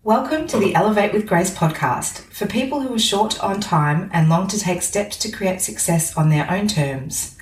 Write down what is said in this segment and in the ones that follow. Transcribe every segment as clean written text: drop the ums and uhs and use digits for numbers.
Welcome to the Elevate with Grace podcast for people who are short on time and long to take steps to create success on their own terms.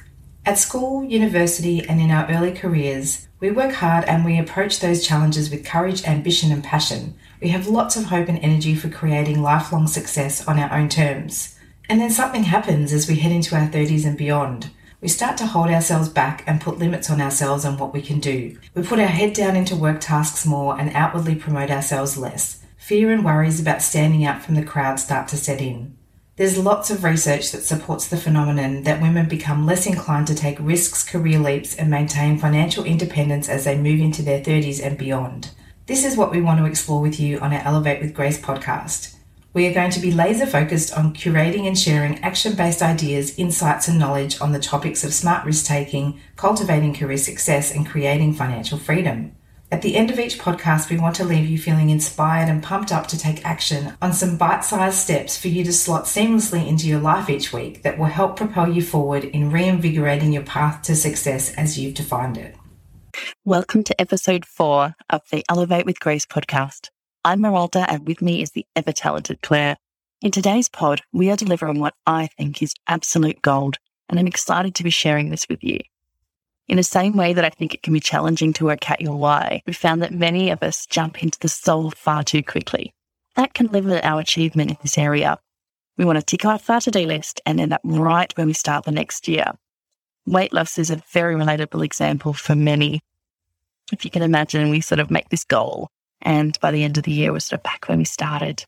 At school, university, and in our early careers, we work hard and we approach those challenges with courage, ambition, and passion. We have lots of hope and energy for creating lifelong success on our own terms. And then something happens as we head into our 30s and beyond. We start to hold ourselves back and put limits on ourselves and what we can do. We put our head down into work tasks more and outwardly promote ourselves less. Fear and worries about standing out from the crowd start to set in. There's lots of research that supports the phenomenon that women become less inclined to take risks, career leaps, and maintain financial independence as they move into their 30s and beyond. This is what we want to explore with you on our Elevate with Grace podcast. We are going to be laser focused on curating and sharing action-based ideas, insights and knowledge on the topics of smart risk-taking, cultivating career success and creating financial freedom. At the end of each podcast, we want to leave you feeling inspired and pumped up to take action on some bite-sized steps for you to slot seamlessly into your life each week that will help propel you forward in reinvigorating your path to success as you've defined it. Welcome to episode 4 of the Elevate with Grace podcast. I'm Maralda, and with me is the ever-talented Claire. In today's pod, we are delivering what I think is absolute gold, and I'm excited to be sharing this with you. In the same way that I think it can be challenging to work out your why, we found that many of us jump into the soul far too quickly. That can limit our achievement in this area. We want to tick off our to-do list and end up right where we start the next year. Weight loss is a very relatable example for many. If you can imagine, we sort of make this goal, and by the end of the year, we're sort of back where we started.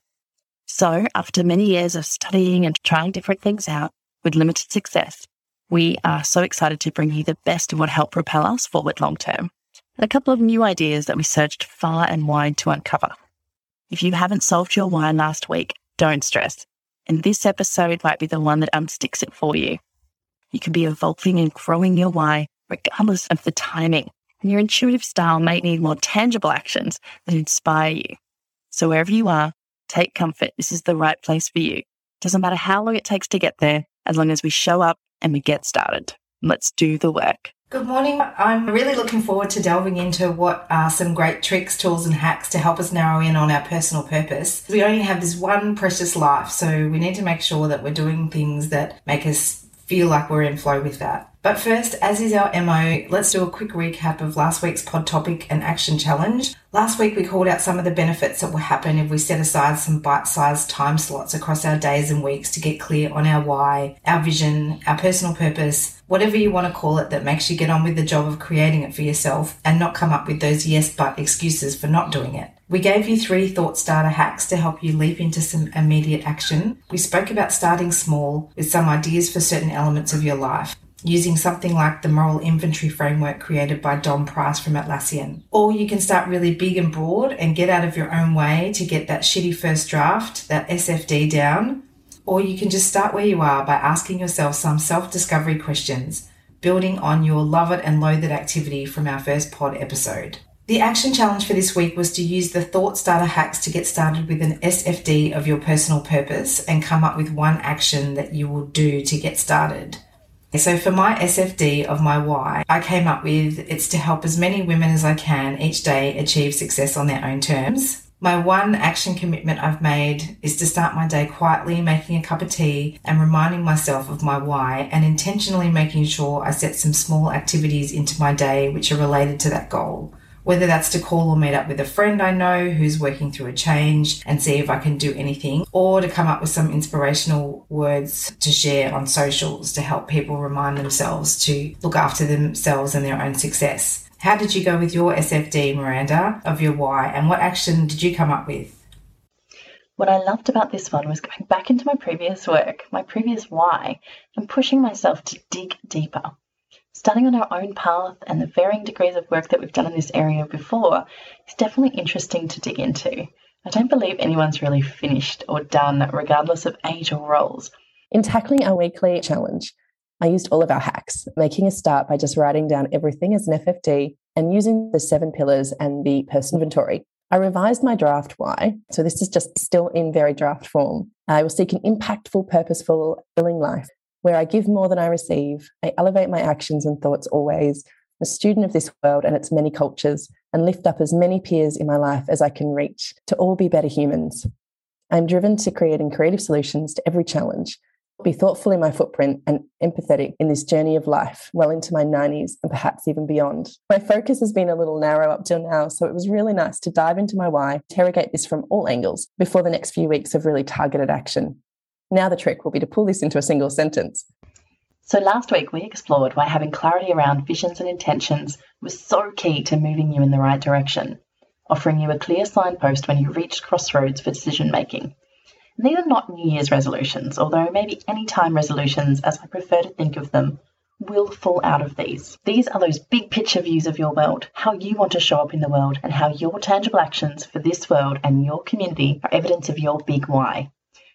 So after many years of studying and trying different things out with limited success, we are so excited to bring you the best of what helped propel us forward long-term, and a couple of new ideas that we searched far and wide to uncover. If you haven't solved your why last week, don't stress. And this episode might be the one that unsticks it for you. You can be evolving and growing your why regardless of the timing. And your intuitive style may need more tangible actions that inspire you. So wherever you are, take comfort. This is the right place for you. Doesn't matter how long it takes to get there, as long as we show up and we get started. Let's do the work. Good morning. I'm really looking forward to delving into what are some great tricks, tools and hacks to help us narrow in on our personal purpose. We only have this one precious life, so we need to make sure that we're doing things that make us feel like we're in flow with that. But first, as is our MO, let's do a quick recap of last week's pod topic and action challenge. Last week, we called out some of the benefits that will happen if we set aside some bite-sized time slots across our days and weeks to get clear on our why, our vision, our personal purpose, whatever you want to call it that makes you get on with the job of creating it for yourself and not come up with those yes but excuses for not doing it. We gave you 3 thought starter hacks to help you leap into some immediate action. We spoke about starting small with some ideas for certain elements of your life, using something like the moral inventory framework created by Dom Price from Atlassian. Or you can start really big and broad and get out of your own way to get that shitty first draft, that SFD down. Or you can just start where you are by asking yourself some self-discovery questions, building on your love it and loathe it activity from our first pod episode. The action challenge for this week was to use the thought starter hacks to get started with an SFD of your personal purpose and come up with one action that you will do to get started. So for my SFD of my why, I came up with it's to help as many women as I can each day achieve success on their own terms. My one action commitment I've made is to start my day quietly, making a cup of tea and reminding myself of my why and intentionally making sure I set some small activities into my day which are related to that goal. Whether that's to call or meet up with a friend I know who's working through a change and see if I can do anything, or to come up with some inspirational words to share on socials to help people remind themselves to look after themselves and their own success. How did you go with your SFD, Miranda, of your why, and what action did you come up with? What I loved about this one was going back into my previous work, my previous why, and pushing myself to dig deeper. Starting on our own path and the varying degrees of work that we've done in this area before is definitely interesting to dig into. I don't believe anyone's really finished or done, regardless of age or roles. In tackling our weekly challenge, I used all of our hacks, making a start by just writing down everything as an FFD and using the 7 pillars and the personal inventory. I revised my draft why. So this is just still in very draft form. I will seek an impactful, purposeful, fulfilling life where I give more than I receive. I elevate my actions and thoughts always. I'm a student of this world and its many cultures, and lift up as many peers in my life as I can reach to all be better humans. I'm driven to creating creative solutions to every challenge. Be thoughtful in my footprint and empathetic in this journey of life, well into my 90s and perhaps even beyond. My focus has been a little narrow up till now, so it was really nice to dive into my why, interrogate this from all angles before the next few weeks of really targeted action. Now the trick will be to pull this into a single sentence. So last week we explored why having clarity around visions and intentions was so key to moving you in the right direction, offering you a clear signpost when you reach crossroads for decision making. And these are not New Year's resolutions, although maybe anytime resolutions, as I prefer to think of them, will fall out of these. These are those big picture views of your world, how you want to show up in the world, and how your tangible actions for this world and your community are evidence of your big why.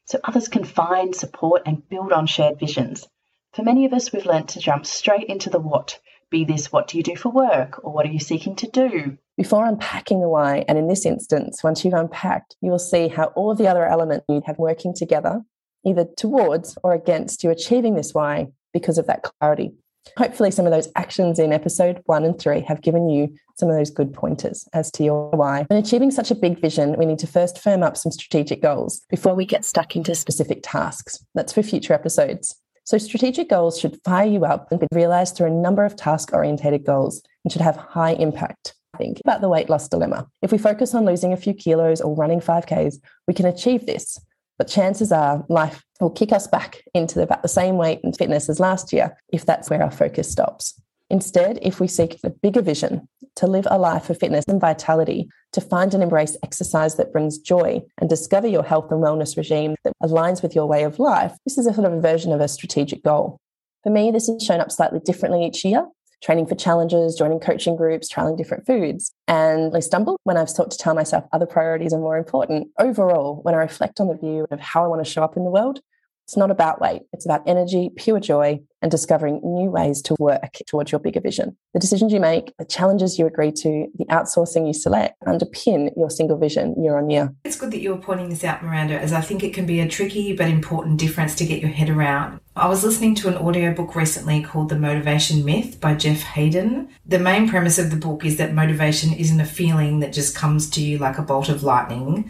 So others can find, support, and build on shared visions. For many of us, we've learnt to jump straight into the what. Be this, what do you do for work, or what are you seeking to do? Before unpacking the why, and in this instance, once you've unpacked, you will see how all the other elements you have working together, either towards or against you achieving this why because of that clarity. Hopefully some of those actions in episode 1 and 3 have given you some of those good pointers as to your why. When achieving such a big vision, we need to first firm up some strategic goals before we get stuck into specific tasks. That's for future episodes. So strategic goals should fire you up and be realised through a number of task-orientated goals and should have high impact. Think about the weight loss dilemma. If we focus on losing a few kilos or running 5Ks, we can achieve this. But chances are life will kick us back into about the same weight and fitness as last year if that's where our focus stops. Instead, if we seek the bigger vision to live a life of fitness and vitality, to find and embrace exercise that brings joy and discover your health and wellness regime that aligns with your way of life, this is a sort of a version of a strategic goal. For me, this has shown up slightly differently each year, training for challenges, joining coaching groups, trialing different foods. And I stumble when I've sought to tell myself other priorities are more important. Overall, when I reflect on the view of how I want to show up in the world, it's not about weight. It's about energy, pure joy, and discovering new ways to work towards your bigger vision. The decisions you make, the challenges you agree to, the outsourcing you select underpin your single vision year on year. It's good that you were pointing this out, Miranda, as I think it can be a tricky but important difference to get your head around. I was listening to an audiobook recently called The Motivation Myth by Jeff Hayden. The main premise of the book is that motivation isn't a feeling that just comes to you like a bolt of lightning,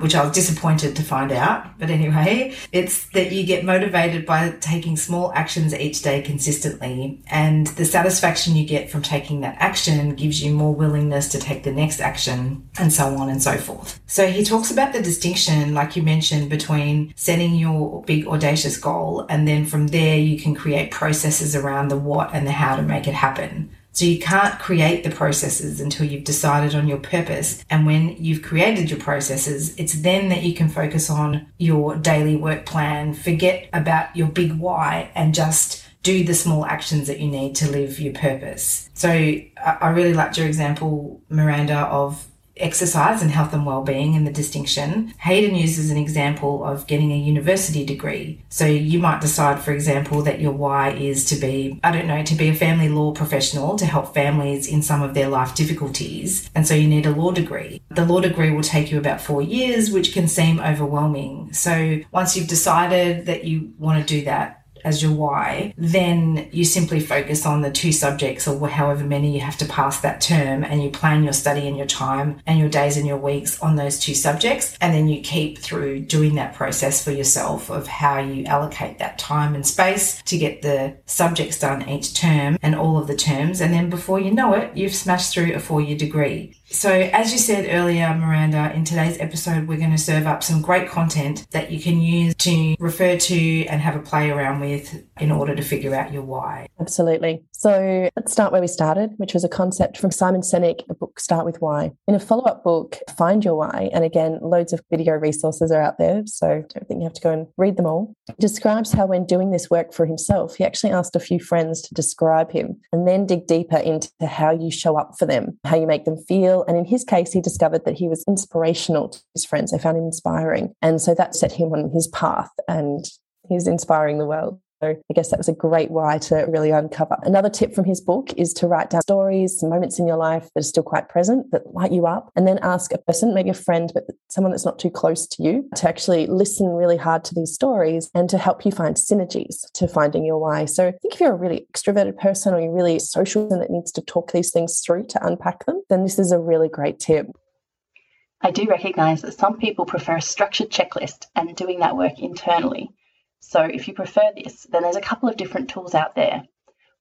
which I was disappointed to find out. But anyway, it's that you get motivated by taking small actions each day consistently. And the satisfaction you get from taking that action gives you more willingness to take the next action, and so on and so forth. So he talks about the distinction, like you mentioned, between setting your big audacious goal, and then from there you can create processes around the what and the how to make it happen. So you can't create the processes until you've decided on your purpose. And when you've created your processes, it's then that you can focus on your daily work plan, forget about your big why, and just do the small actions that you need to live your purpose. So I really liked your example, Miranda, of exercise and health and well-being and the distinction. Hayden uses an example of getting a university degree. So you might decide, for example, that your why is to be, a family law professional to help families in some of their life difficulties. And so you need a law degree. The law degree will take you about 4 years, which can seem overwhelming. So once you've decided that you want to do that as your why, then you simply focus on the 2 subjects or however many you have to pass that term, and you plan your study and your time and your days and your weeks on those 2 subjects, and then you keep through doing that process for yourself of how you allocate that time and space to get the subjects done each term and all of the terms, and then before you know it, you've smashed through a 4-year degree. So as you said earlier, Miranda, in today's episode, we're going to serve up some great content that you can use to refer to and have a play around with in order to figure out your why. Absolutely. So let's start where we started, which was a concept from Simon Sinek, the book Start With Why. In a follow-up book, Find Your Why, and again, loads of video resources are out there, so I don't think you have to go and read them all. It describes how when doing this work for himself, he actually asked a few friends to describe him and then dig deeper into how you show up for them, how you make them feel. And in his case, he discovered that he was inspirational to his friends. They found him inspiring. And so that set him on his path, and he's inspiring the world. I guess that was a great why to really uncover. Another tip from his book is to write down stories, moments in your life that are still quite present, that light you up, and then ask a person, maybe a friend, but someone that's not too close to you, to actually listen really hard to these stories and to help you find synergies to finding your why. So I think if you're a really extroverted person or you're really social and it needs to talk these things through to unpack them, then this is a really great tip. I do recognise that some people prefer a structured checklist and doing that work internally. So if you prefer this, then there's a couple of different tools out there.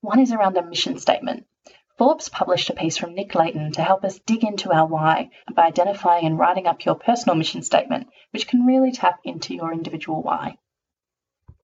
One is around a mission statement. Forbes published a piece from Nick Layton to help us dig into our why by identifying and writing up your personal mission statement, which can really tap into your individual why.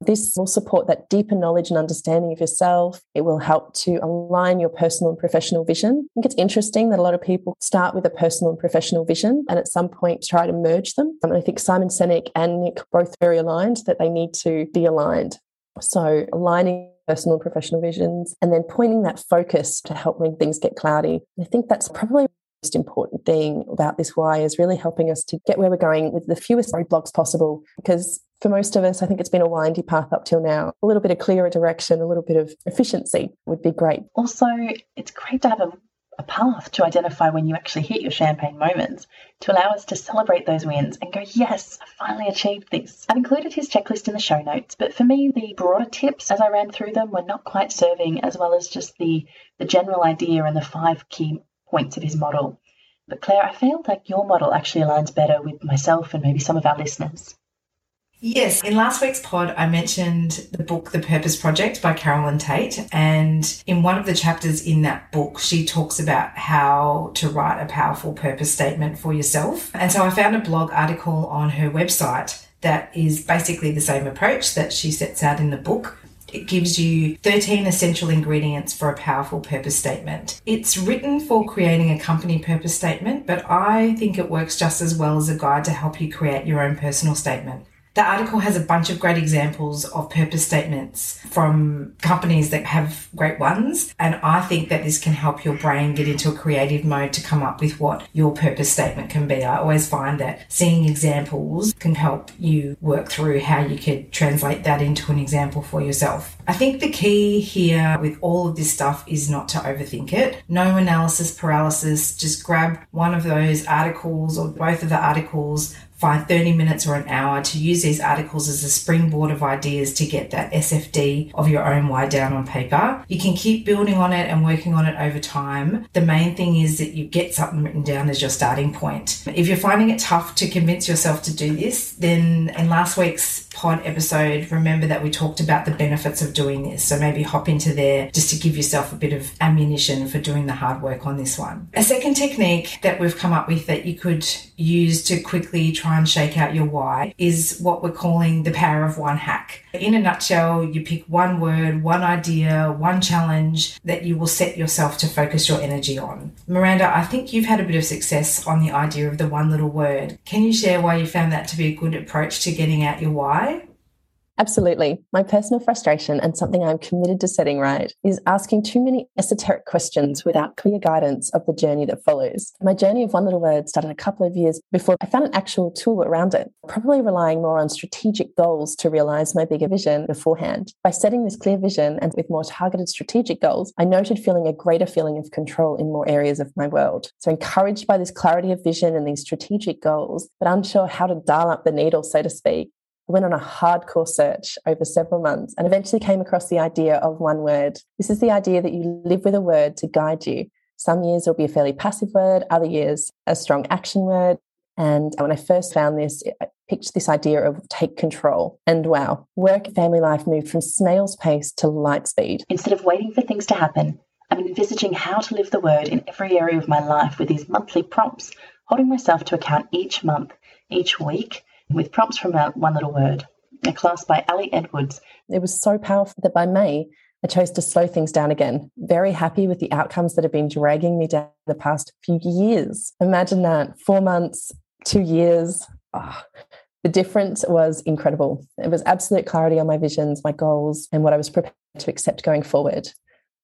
This will support that deeper knowledge and understanding of yourself. It will help to align your personal and professional vision. I think it's interesting that a lot of people start with a personal and professional vision and at some point try to merge them. And I think Simon Sinek and Nick both very aligned that they need to be aligned. So aligning personal and professional visions and then pointing that focus to help when things get cloudy. I think that's probably the most important thing about this why is really helping us to get where we're going with the fewest roadblocks possible, because for most of us, I think it's been a windy path up till now. A little bit of clearer direction, a little bit of efficiency would be great. Also, it's great to have a path to identify when you actually hit your champagne moments, to allow us to celebrate those wins and go, yes, I finally achieved this. I've included his checklist in the show notes, but for me, the broader tips as I ran through them were not quite serving as well as just the general idea and the 5 key points of his model. But Claire, I feel like your model actually aligns better with myself and maybe some of our listeners. Yes, in last week's pod, I mentioned the book, The Purpose Project by Carolyn Tate. And in one of the chapters in that book, she talks about how to write a powerful purpose statement for yourself. And so I found a blog article on her website that is basically the same approach that she sets out in the book. It gives you 13 essential ingredients for a powerful purpose statement. It's written for creating a company purpose statement, but I think it works just as well as a guide to help you create your own personal statement. The article has a bunch of great examples of purpose statements from companies that have great ones, and I think that this can help your brain get into a creative mode to come up with what your purpose statement can be. I always find that seeing examples can help you work through how you could translate that into an example for yourself. I think the key here with all of this stuff is not to overthink it. No analysis paralysis. Just grab one of those articles or both of the articles, find 30 minutes or an hour to use these articles as a springboard of ideas to get that SFD of your own why down on paper. You can keep building on it and working on it over time. The main thing is that you get something written down as your starting point. If you're finding it tough to convince yourself to do this, then in last week's pod episode, remember that we talked about the benefits of doing this. So maybe hop into there just to give yourself a bit of ammunition for doing the hard work on this one. A second technique that we've come up with that you could use to quickly try and shake out your why is what we're calling the power of one hack. In a nutshell, you pick one word, one idea, one challenge that you will set yourself to focus your energy on. Miranda, I think you've had a bit of success on the idea of the one little word. Can you share why you found that to be a good approach to getting out your why? Absolutely. My personal frustration, and something I'm committed to setting right, is asking too many esoteric questions without clear guidance of the journey that follows. My journey of one little word started a couple of years before I found an actual tool around it, probably relying more on strategic goals to realize my bigger vision beforehand. By setting this clear vision and with more targeted strategic goals, I noted feeling a greater feeling of control in more areas of my world. So encouraged by this clarity of vision and these strategic goals, but unsure how to dial up the needle, so to speak, I went on a hardcore search over several months and eventually came across the idea of one word. This is the idea that you live with a word to guide you. Some years it'll be a fairly passive word, other years a strong action word. And when I first found this, I picked this idea of take control. And wow, work and family life moved from snail's pace to light speed. Instead of waiting for things to happen, I'm envisaging how to live the word in every area of my life with these monthly prompts, holding myself to account each month, each week, with prompts from One Little Word, a class by Ali Edwards. It was so powerful that by May, I chose to slow things down again. Very happy with the outcomes that have been dragging me down the past few years. Imagine that, 4 months, 2 years. Oh, the difference was incredible. It was absolute clarity on my visions, my goals, and what I was prepared to accept going forward.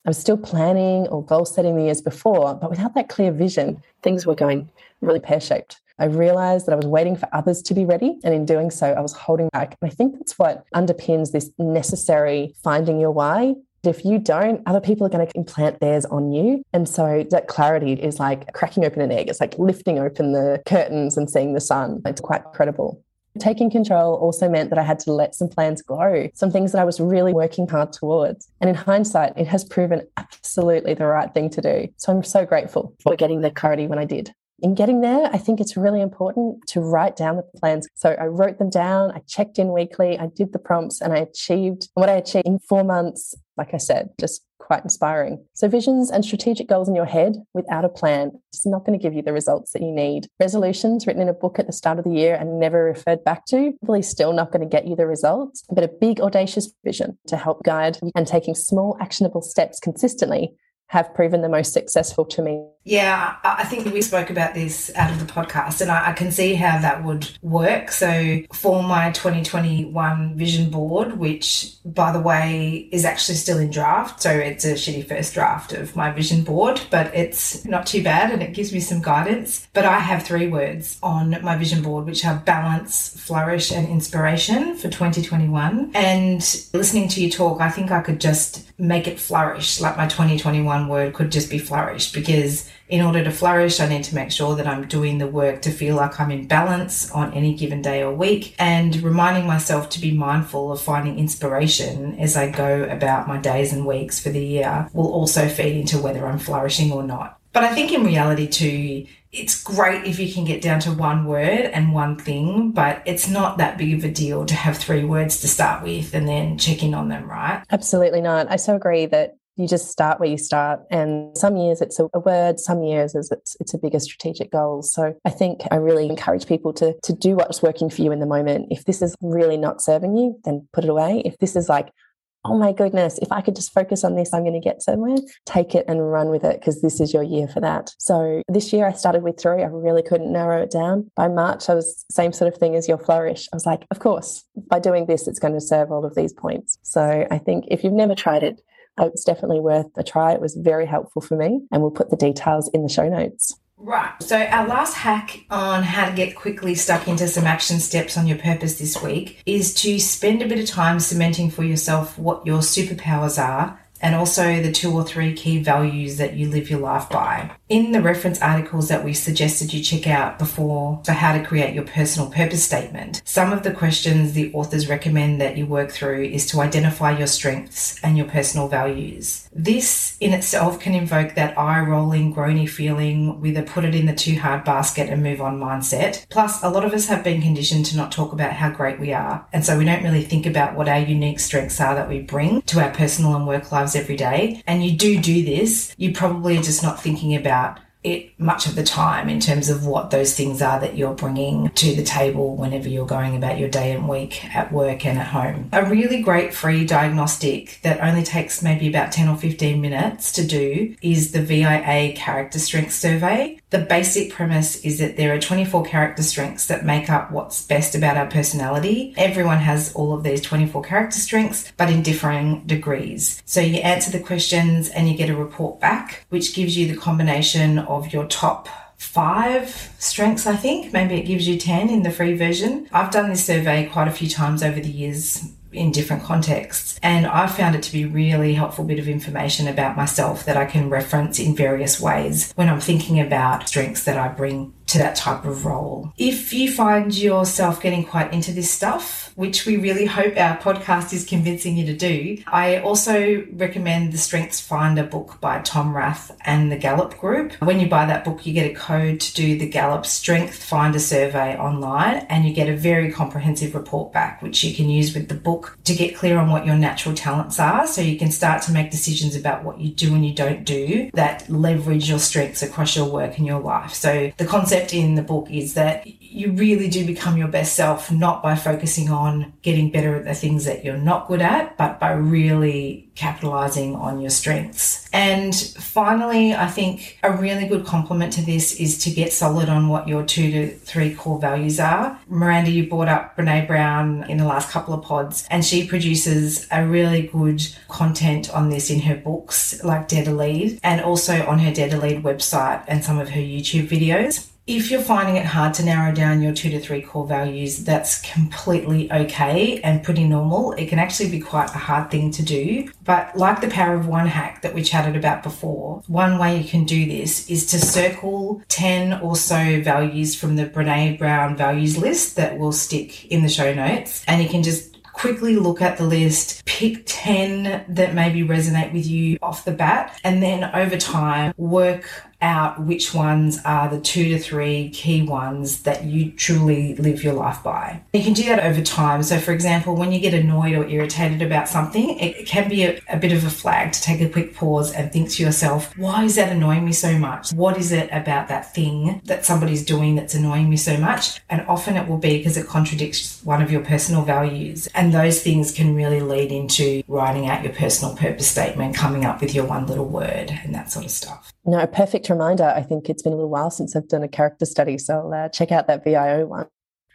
I was still planning or goal setting the years before, but without that clear vision, things were going really pear-shaped. I realized that I was waiting for others to be ready. And in doing so, I was holding back. And I think that's what underpins this necessary finding your why. If you don't, other people are going to implant theirs on you. And so that clarity is like cracking open an egg. It's like lifting open the curtains and seeing the sun. It's quite incredible. Taking control also meant that I had to let some plans go, some things that I was really working hard towards. And in hindsight, it has proven absolutely the right thing to do. So I'm so grateful for getting the clarity when I did. In getting there, I think it's really important to write down the plans. So I wrote them down, I checked in weekly, I did the prompts, and I achieved what I achieved in 4 months. Like I said, just quite inspiring. So visions and strategic goals in your head without a plan is not going to give you the results that you need. Resolutions written in a book at the start of the year and never referred back to, probably still not going to get you the results. But a big audacious vision to help guide and taking small actionable steps consistently have proven the most successful to me. Yeah, I think we spoke about this out of the podcast, and I can see how that would work. So for my 2021 vision board, which by the way is actually still in draft, so it's a shitty first draft of my vision board, but it's not too bad and it gives me some guidance. But I have 3 words on my vision board, which are balance, flourish and inspiration for 2021. And listening to you talk, I think I could just make it flourish. Like my 2021 word could just be flourish, because in order to flourish, I need to make sure that I'm doing the work to feel like I'm in balance on any given day or week, and reminding myself to be mindful of finding inspiration as I go about my days and weeks for the year will also feed into whether I'm flourishing or not. But I think in reality too, it's great if you can get down to 1 word and 1 thing, but it's not that big of a deal to have 3 words to start with and then check in on them, right? Absolutely not. I so agree that you just start where you start. And some years it's a word, some years it's a bigger strategic goal. So I think I really encourage people to do what's working for you in the moment. If this is really not serving you, then put it away. If this is like, oh my goodness, if I could just focus on this, I'm going to get somewhere. Take it and run with it, because this is your year for that. So this year I started with 3. I really couldn't narrow it down. By March, I was same sort of thing as your flourish. I was like, of course, by doing this, it's going to serve all of these points. So I think if you've never tried it, it's definitely worth a try. It was very helpful for me, and we'll put the details in the show notes. Right. So our last hack on how to get quickly stuck into some action steps on your purpose this week is to spend a bit of time cementing for yourself what your superpowers are, and also the 2 or 3 key values that you live your life by. In the reference articles that we suggested you check out before for how to create your personal purpose statement, some of the questions the authors recommend that you work through is to identify your strengths and your personal values. This in itself can invoke that eye-rolling, groany feeling with a put-it-in-the-too-hard basket and move-on mindset. Plus, a lot of us have been conditioned to not talk about how great we are, and so we don't really think about what our unique strengths are that we bring to our personal and work lives every day. And you do this, you're probably just not thinking about it much of the time in terms of what those things are that you're bringing to the table whenever you're going about your day and week at work and at home. A really great free diagnostic that only takes maybe about 10 or 15 minutes to do is the VIA Character Strengths Survey. The basic premise is that there are 24 character strengths that make up what's best about our personality. Everyone has all of these 24 character strengths, but in differing degrees. So you answer the questions and you get a report back, which gives you the combination of your top 5 strengths, I think. Maybe it gives you 10 in the free version. I've done this survey quite a few times over the years in different contexts, and I found it to be really helpful bit of information about myself that I can reference in various ways when I'm thinking about strengths that I bring to that type of role. If you find yourself getting quite into this stuff, which we really hope our podcast is convincing you to do, I also recommend the Strengths Finder book by Tom Rath and the Gallup group. When you buy that book, you get a code to do the Gallup Strength Finder survey online, and you get a very comprehensive report back, which you can use with the book to get clear on what your natural talents are, so you can start to make decisions about what you do and you don't do that leverage your strengths across your work and your life. So the concept in the book is that you really do become your best self, not by focusing on getting better at the things that you're not good at, but by really capitalizing on your strengths. And finally, I think a really good complement to this is to get solid on what your 2 to 3 core values are. Miranda, you brought up Brené Brown in the last couple of pods, and she produces a really good content on this in her books like Dare to Lead, and also on her Dare to Lead website and some of her YouTube videos. If you're finding it hard to narrow down your 2 to 3 core values, that's completely okay and pretty normal. It can actually be quite a hard thing to do. But like the power of one hack that we chatted about before, one way you can do this is to circle 10 or so values from the Brené Brown values list that will stick in the show notes. And you can just quickly look at the list, pick 10 that maybe resonate with you off the bat, and then over time work out which ones are the 2 to 3 key ones that you truly live your life by. You can do that over time. So for example, when you get annoyed or irritated about something, it can be a bit of a flag to take a quick pause and think to yourself, why is that annoying me so much? What is it about that thing that somebody's doing that's annoying me so much? And often it will be because it contradicts one of your personal values. And those things can really lead into writing out your personal purpose statement, coming up with your one little word and that sort of stuff. No, perfect reminder. I think it's been a little while since I've done a character study, so I'll check out that VIO one.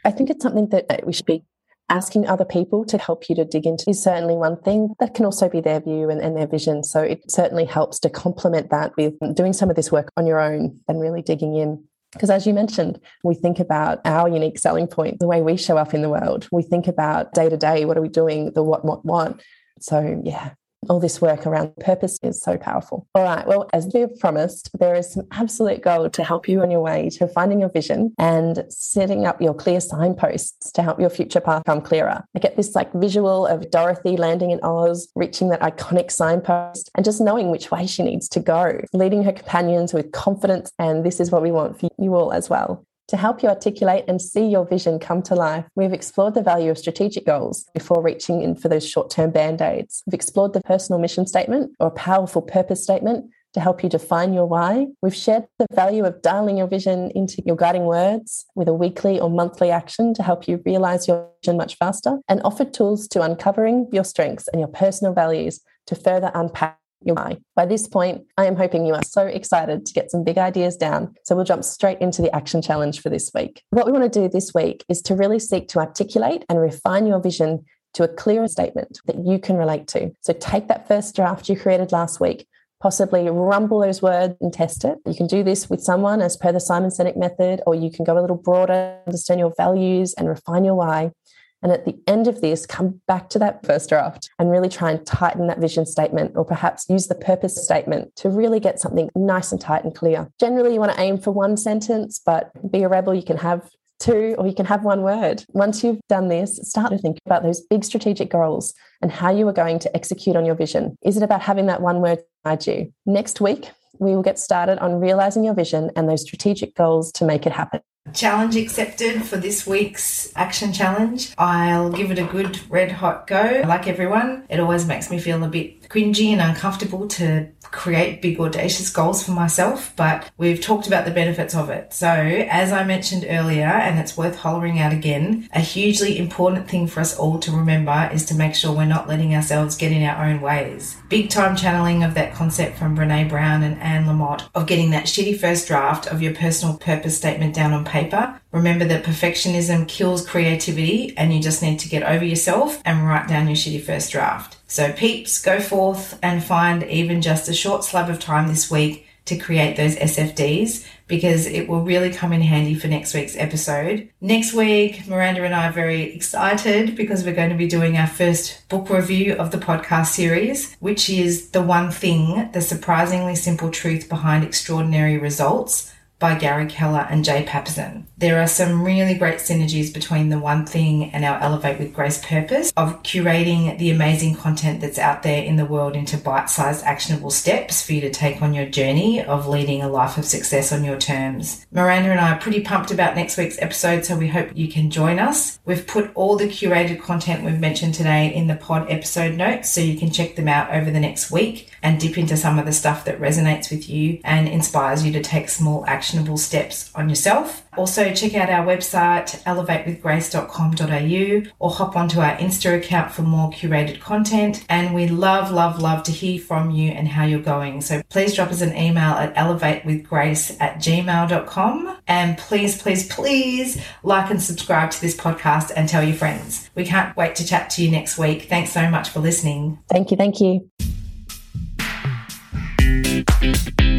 I think it's something that we should be asking other people to help you to dig into is certainly one thing. That can also be their view and their vision. So it certainly helps to complement that with doing some of this work on your own and really digging in. Because as you mentioned, we think about our unique selling point, the way we show up in the world. We think about day to day, what are we doing, the what. So yeah. All this work around purpose is so powerful. All right. Well, as we've promised, there is some absolute gold to help you on your way to finding your vision and setting up your clear signposts to help your future path become clearer. I get this visual of Dorothy landing in Oz, reaching that iconic signpost and just knowing which way she needs to go, leading her companions with confidence. And this is what we want for you all as well. To help you articulate and see your vision come to life, we've explored the value of strategic goals before reaching in for those short-term band-aids. We've explored the personal mission statement or a powerful purpose statement to help you define your why. We've shared the value of dialing your vision into your guiding words with a weekly or monthly action to help you realise your vision much faster, and offered tools to uncovering your strengths and your personal values to further unpack your why. By this point, I am hoping you are so excited to get some big ideas down. So we'll jump straight into the action challenge for this week. What we want to do this week is to really seek to articulate and refine your vision to a clearer statement that you can relate to. So take that first draft you created last week, possibly rumble those words and test it. You can do this with someone as per the Simon Sinek method, or you can go a little broader, understand your values and refine your why. And at the end of this, come back to that first draft and really try and tighten that vision statement, or perhaps use the purpose statement to really get something nice and tight and clear. Generally, you want to aim for one sentence, but be a rebel. You can have 2, or you can have one word. Once you've done this, start to think about those big strategic goals and how you are going to execute on your vision. Is it about having that one word guide you? Next week, we will get started on realizing your vision and those strategic goals to make it happen. Challenge accepted for this week's action challenge. I'll give it a good red hot go. Like everyone, it always makes me feel a bit cringy and uncomfortable to create big audacious goals for myself, but we've talked about the benefits of it. So as I mentioned earlier, and it's worth hollering out again, a hugely important thing for us all to remember is to make sure we're not letting ourselves get in our own ways. Big time channeling of that concept from Brené Brown and Anne Lamott of getting that shitty first draft of your personal purpose statement down on paper. Remember that perfectionism kills creativity, and you just need to get over yourself and write down your shitty first draft. So peeps, go forth and find even just a short slab of time this week to create those SFDs, because it will really come in handy for next week's episode. Next week, Miranda and I are very excited because we're going to be doing our first book review of the podcast series, which is The One Thing, The Surprisingly Simple Truth Behind Extraordinary Results by Gary Keller and Jay Papson. There are some really great synergies between The One Thing and our Elevate with Grace purpose of curating the amazing content that's out there in the world into bite-sized actionable steps for you to take on your journey of leading a life of success on your terms. Miranda and I are pretty pumped about next week's episode, so we hope you can join us. We've put all the curated content we've mentioned today in the pod episode notes, so you can check them out over the next week and dip into some of the stuff that resonates with you and inspires you to take small actionable steps on yourself. Also, check out our website, elevatewithgrace.com.au, or hop onto our Insta account for more curated content. And we love, love, love to hear from you and how you're going. So please drop us an email at elevatewithgrace@gmail.com. And please, please, please like and subscribe to this podcast and tell your friends. We can't wait to chat to you next week. Thanks so much for listening. Thank you.